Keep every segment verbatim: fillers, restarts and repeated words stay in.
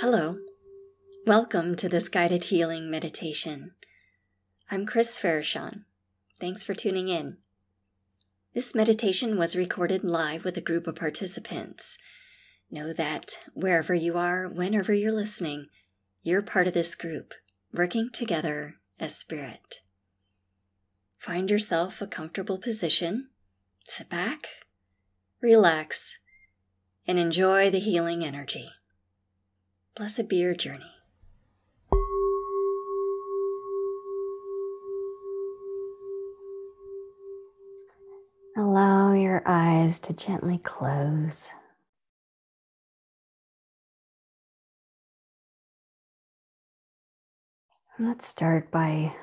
Hello. Welcome to this guided healing meditation. I'm Chris Farishon. Thanks for tuning in. This meditation was recorded live with a group of participants. Know that wherever you are, whenever you're listening, you're part of this group, working together as spirit. Find yourself a comfortable position, sit back, relax, and enjoy the healing energy. Blessed be your journey. Allow your eyes to gently close. And let's start by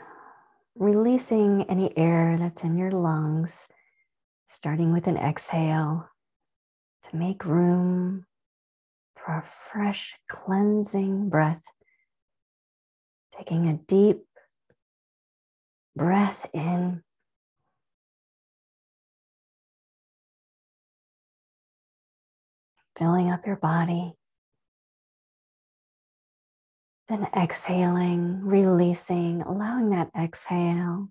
releasing any air that's in your lungs, starting with an exhale to make room for a fresh cleansing breath, taking a deep breath in filling up your body, then exhaling, releasing, allowing that exhale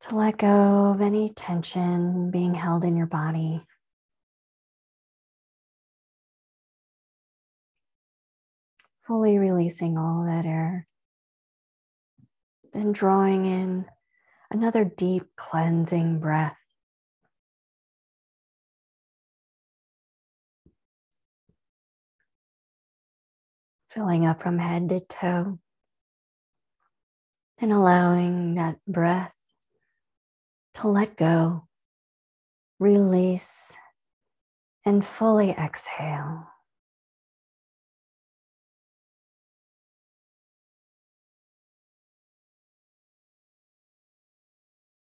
to let go of any tension being held in your body. Fully releasing all that air, then drawing in another deep cleansing breath. Filling up from head to toe, and allowing that breath to let go, release, and fully exhale.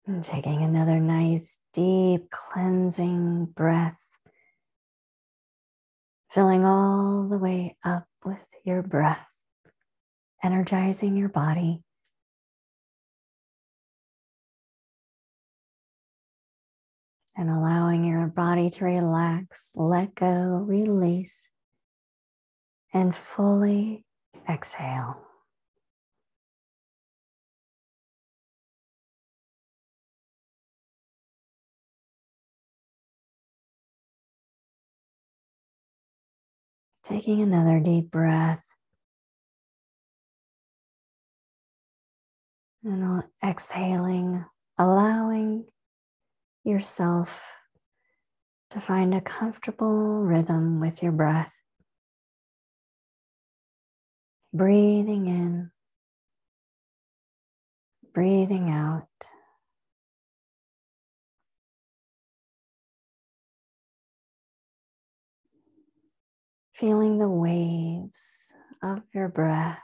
And taking another nice, deep, cleansing breath, filling all the way up with your breath, energizing your body. And allowing your body to relax, let go, release, and fully exhale. Taking another deep breath. And exhaling, allowing yourself to find a comfortable rhythm with your breath. Breathing in, breathing out. Feeling the waves of your breath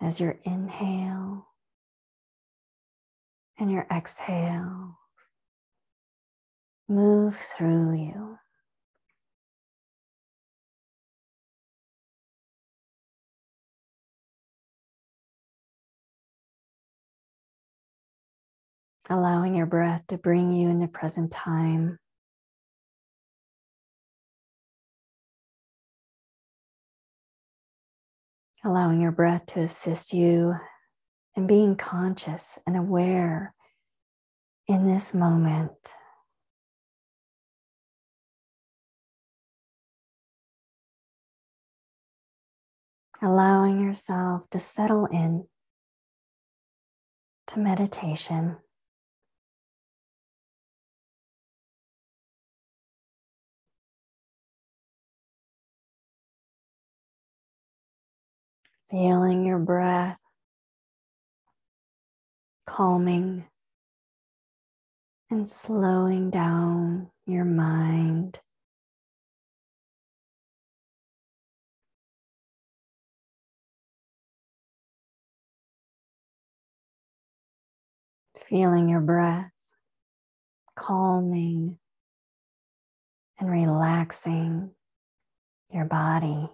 as your inhale and your exhale move through you. Allowing your breath to bring you into present time. Allowing your breath to assist you in being conscious and aware in this moment. Allowing yourself to settle in to meditation. Feeling your breath, calming and slowing down your mind. Feeling your breath, calming and relaxing your body.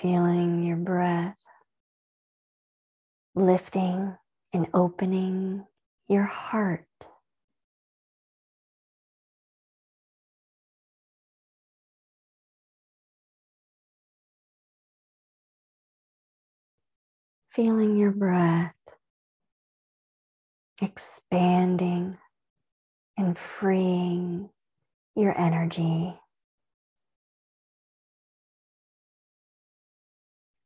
feeling your breath lifting and opening your heart. Feeling your breath expanding and freeing your energy,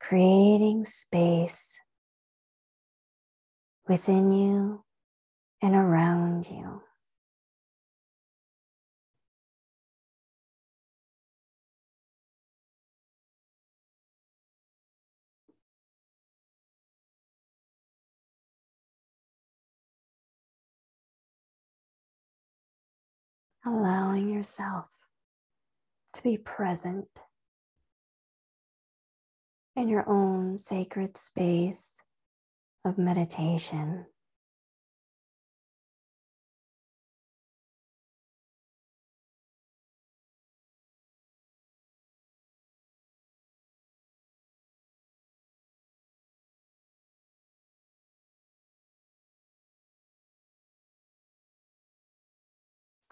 creating space within you and around you. Allowing yourself to be present in your own sacred space of meditation.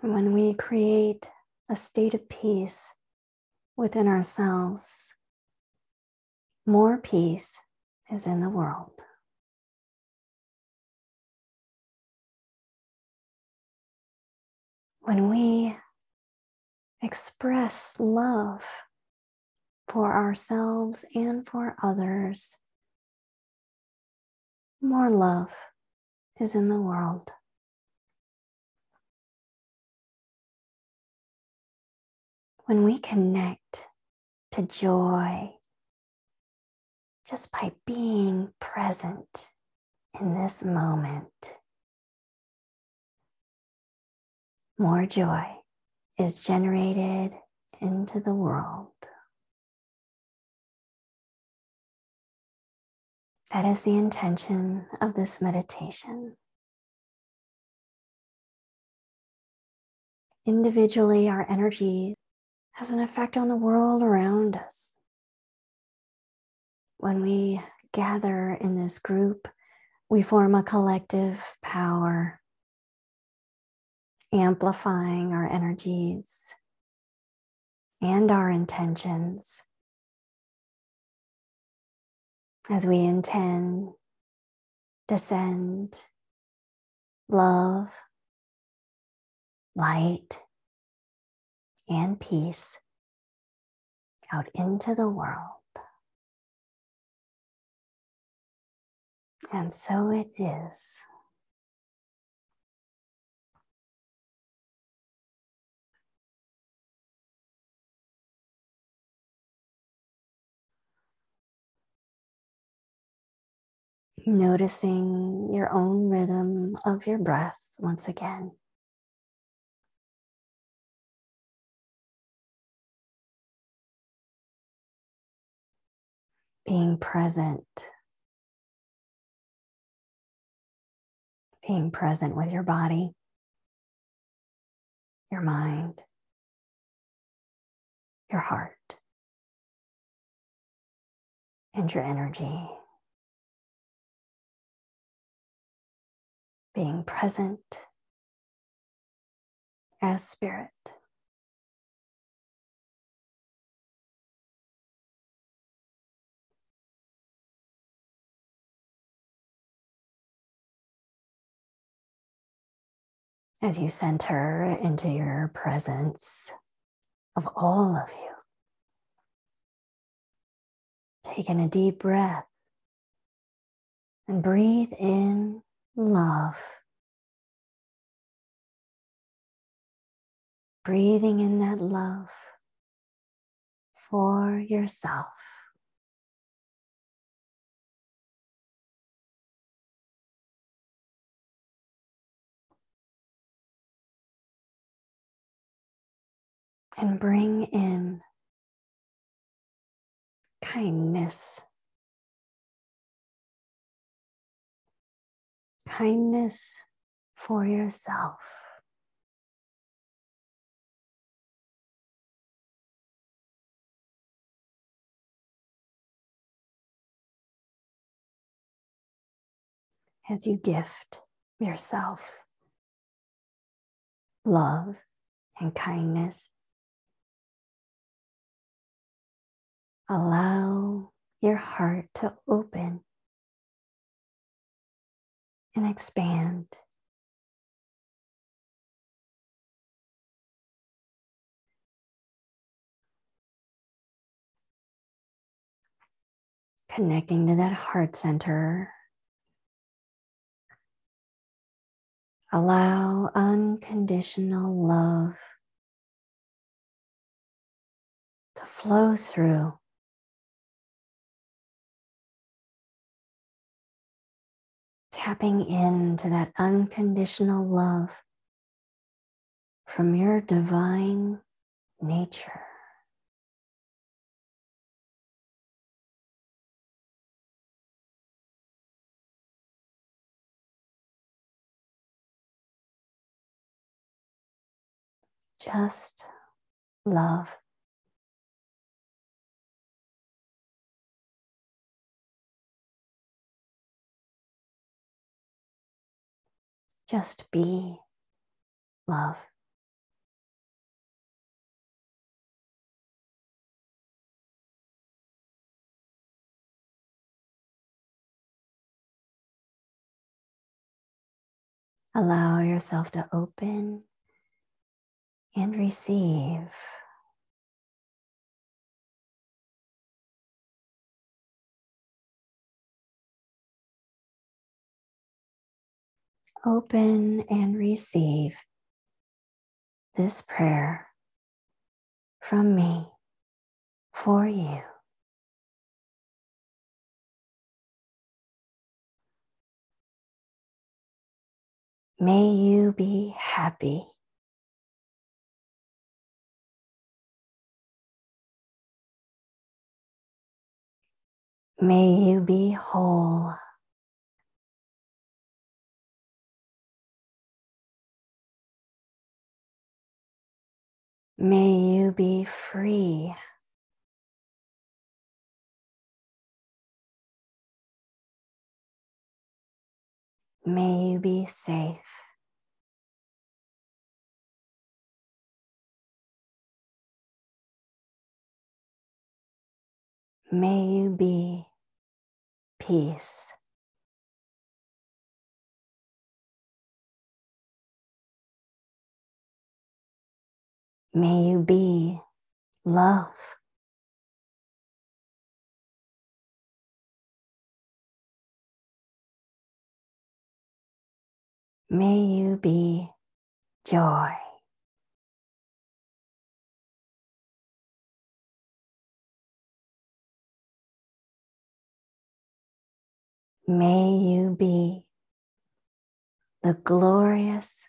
When we create a state of peace within ourselves, more peace is in the world. When we express love for ourselves and for others, more love is in the world. When we connect to joy just by being present in this moment, more joy is generated into the world. That is the intention of this meditation. Individually, our energy has an effect on the world around us. When we gather in this group, we form a collective power, amplifying our energies and our intentions as we intend, descend, love, light, and peace out into the world. And so it is. Noticing your own rhythm of your breath once again. Being present. Being present with your body, your mind, your heart, and your energy. Being present as spirit. As you center into your presence of all of you, take in a deep breath and breathe in love. Breathing in that love for yourself. And bring in kindness. Kindness for yourself. as you gift yourself love and kindness. Allow your heart to open and expand. Connecting to that heart center. Allow unconditional love to flow through. Tapping into that unconditional love from your divine nature. Just love. Just be love. Allow yourself to open and receive. Open and receive this prayer from me for you. May you be happy. May you be whole. May you be free. May you be safe. May you be peace. May you be love. May you be joy. May you be the glorious,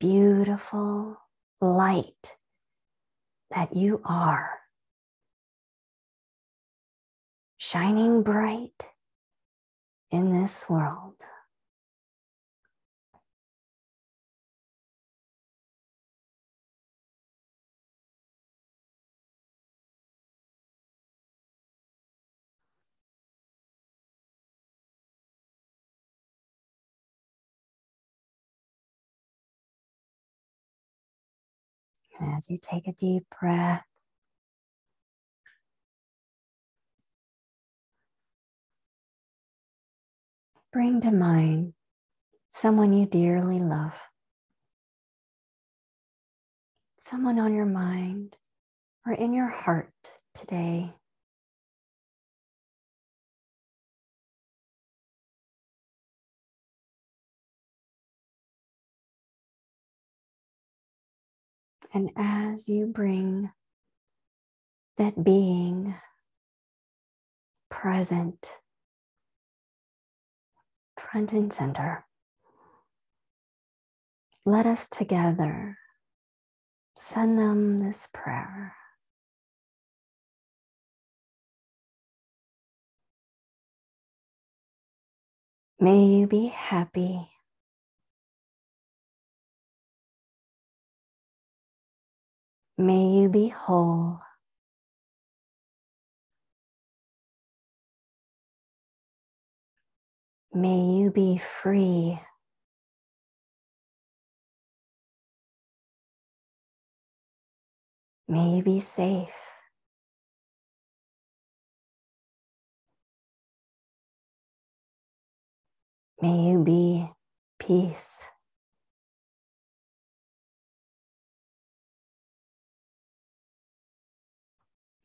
beautiful light that you are, shining bright in this world. As you take a deep breath, bring to mind someone you dearly love, someone on your mind or in your heart today. And as you bring that being present, front and center, let us together send them this prayer. May you be happy. May you be whole. May you be free. May you be safe. May you be peace.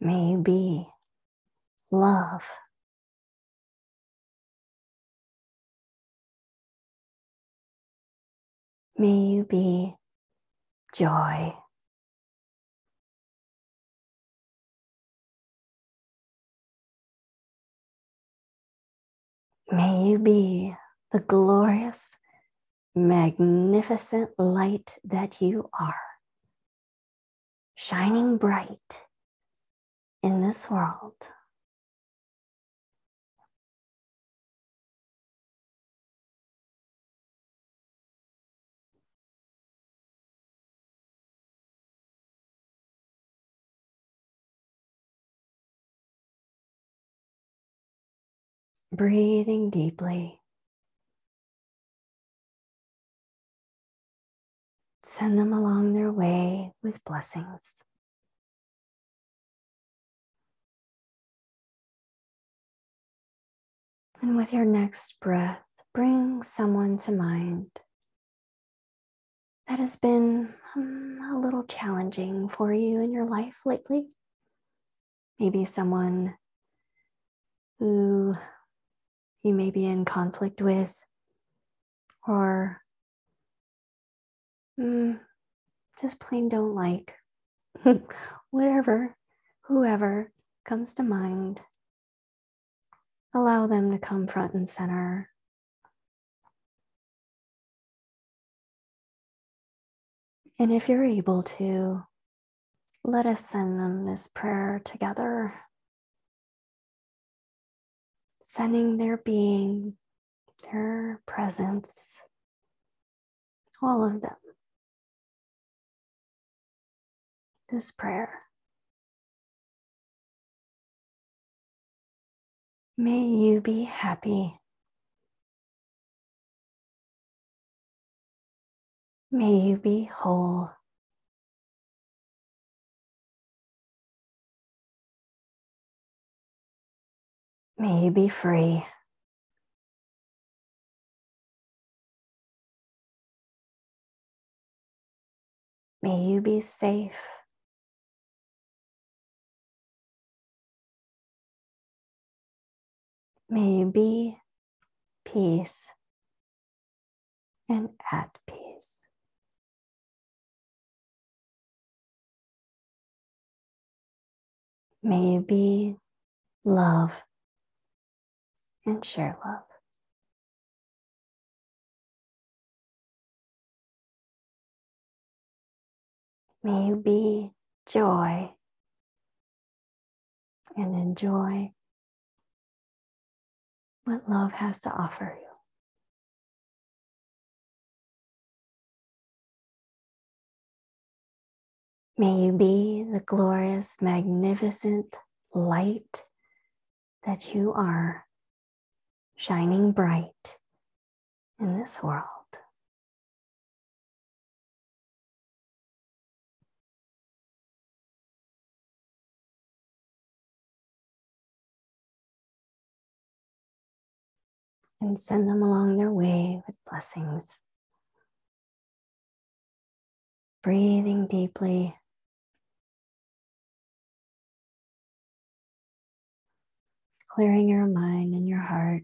May you be love. May you be joy. May you be the glorious, magnificent light that you are, shining bright in this world. Breathing deeply. Send them along their way with blessings. And with your next breath, bring someone to mind that has been um, a little challenging for you in your life lately. Maybe someone who you may be in conflict with, or mm, just plain don't like. Whatever, whoever comes to mind, allow them to come front and center. And if you're able to, let us send them this prayer together. Sending their being, their presence, all of them, this prayer. May you be happy. May you be whole. May you be free. May you be safe. May you be peace and at peace. May you be love. And share love. May you be joy and enjoy what love has to offer you. May you be the glorious, magnificent light that you are. Shining bright in this world. And send them along their way with blessings. Breathing deeply. Clearing your mind and your heart.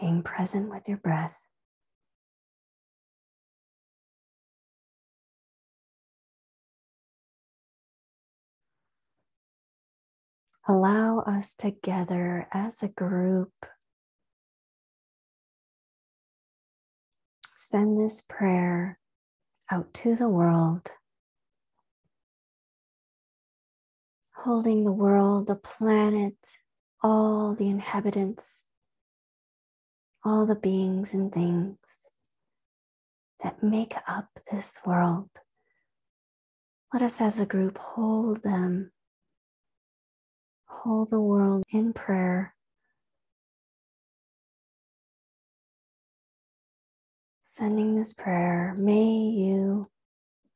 Being present with your breath. Allow us to gather as a group. Send this prayer out to the world. Holding the world, the planet, all the inhabitants, all the beings and things that make up this world. Let us as a group hold them, hold the world in prayer sending this prayer. May you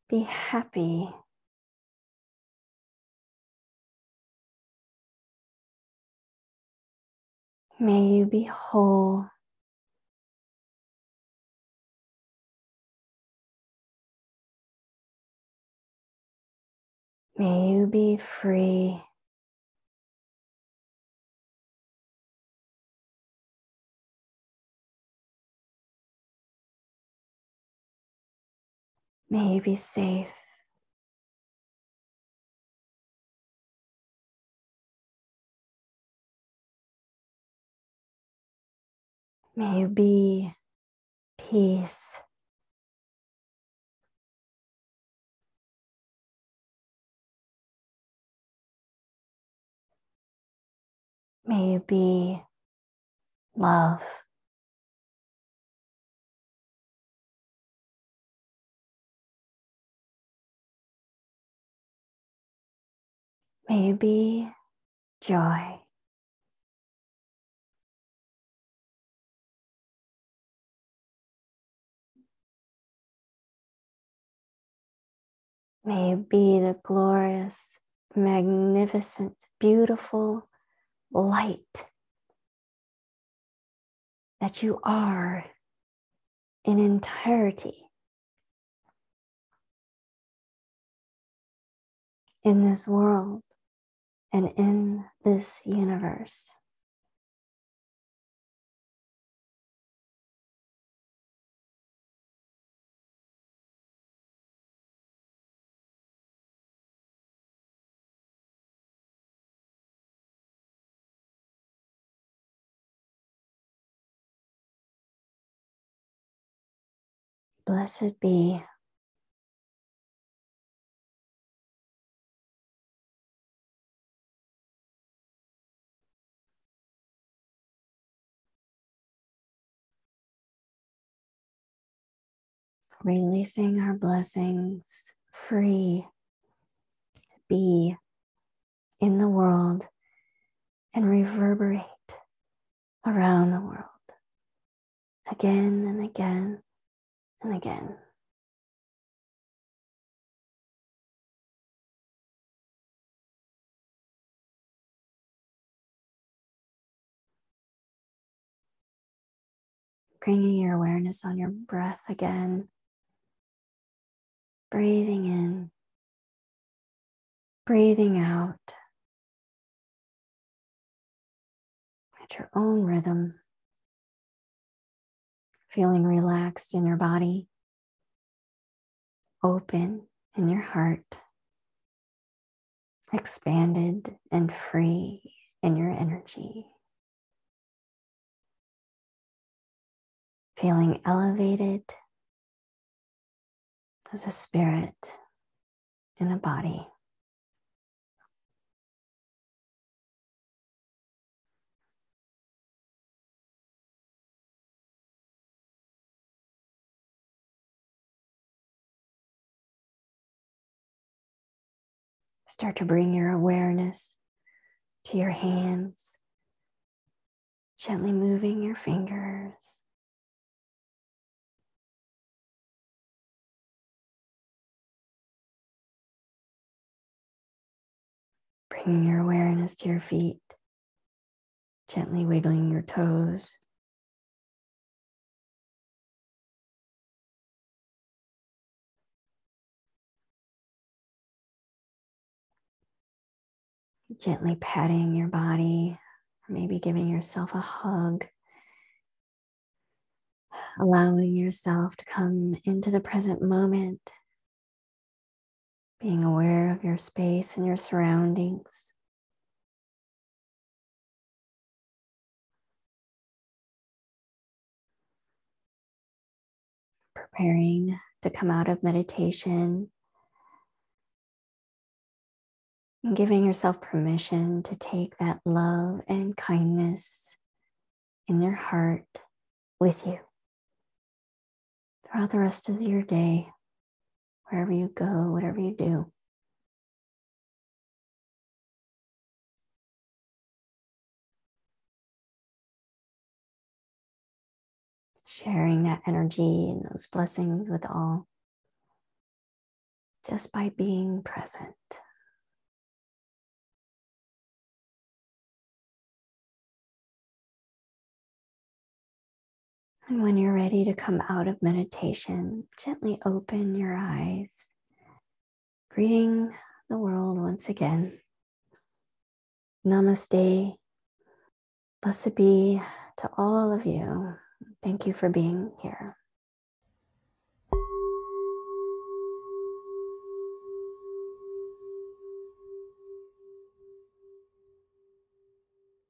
be happy. May you be whole. May you be free. May you be safe. May you be peace. May you be love. May you be joy. May you be the glorious, magnificent, beautiful light that you are in entirety. In this world and in this universe. Blessed be. Releasing our blessings, free to be in the world and reverberate around the world again and again. And again, bringing your awareness on your breath again, breathing in, breathing out at your own rhythm. Feeling relaxed in your body, open in your heart, expanded and free in your energy. Feeling elevated as a spirit in a body. Start to bring your awareness to your hands, gently moving your fingers. Bringing your awareness to your feet, gently wiggling your toes. Gently patting your body, or maybe giving yourself a hug, allowing yourself to come into the present moment, being aware of your space and your surroundings. Preparing to come out of meditation. And giving yourself permission to take that love and kindness in your heart with you throughout the rest of your day, wherever you go, whatever you do. sharing that energy and those blessings with all, just by being present. And when you're ready to come out of meditation, gently open your eyes, greeting the world once again. Namaste. Blessed be to all of you. Thank you for being here.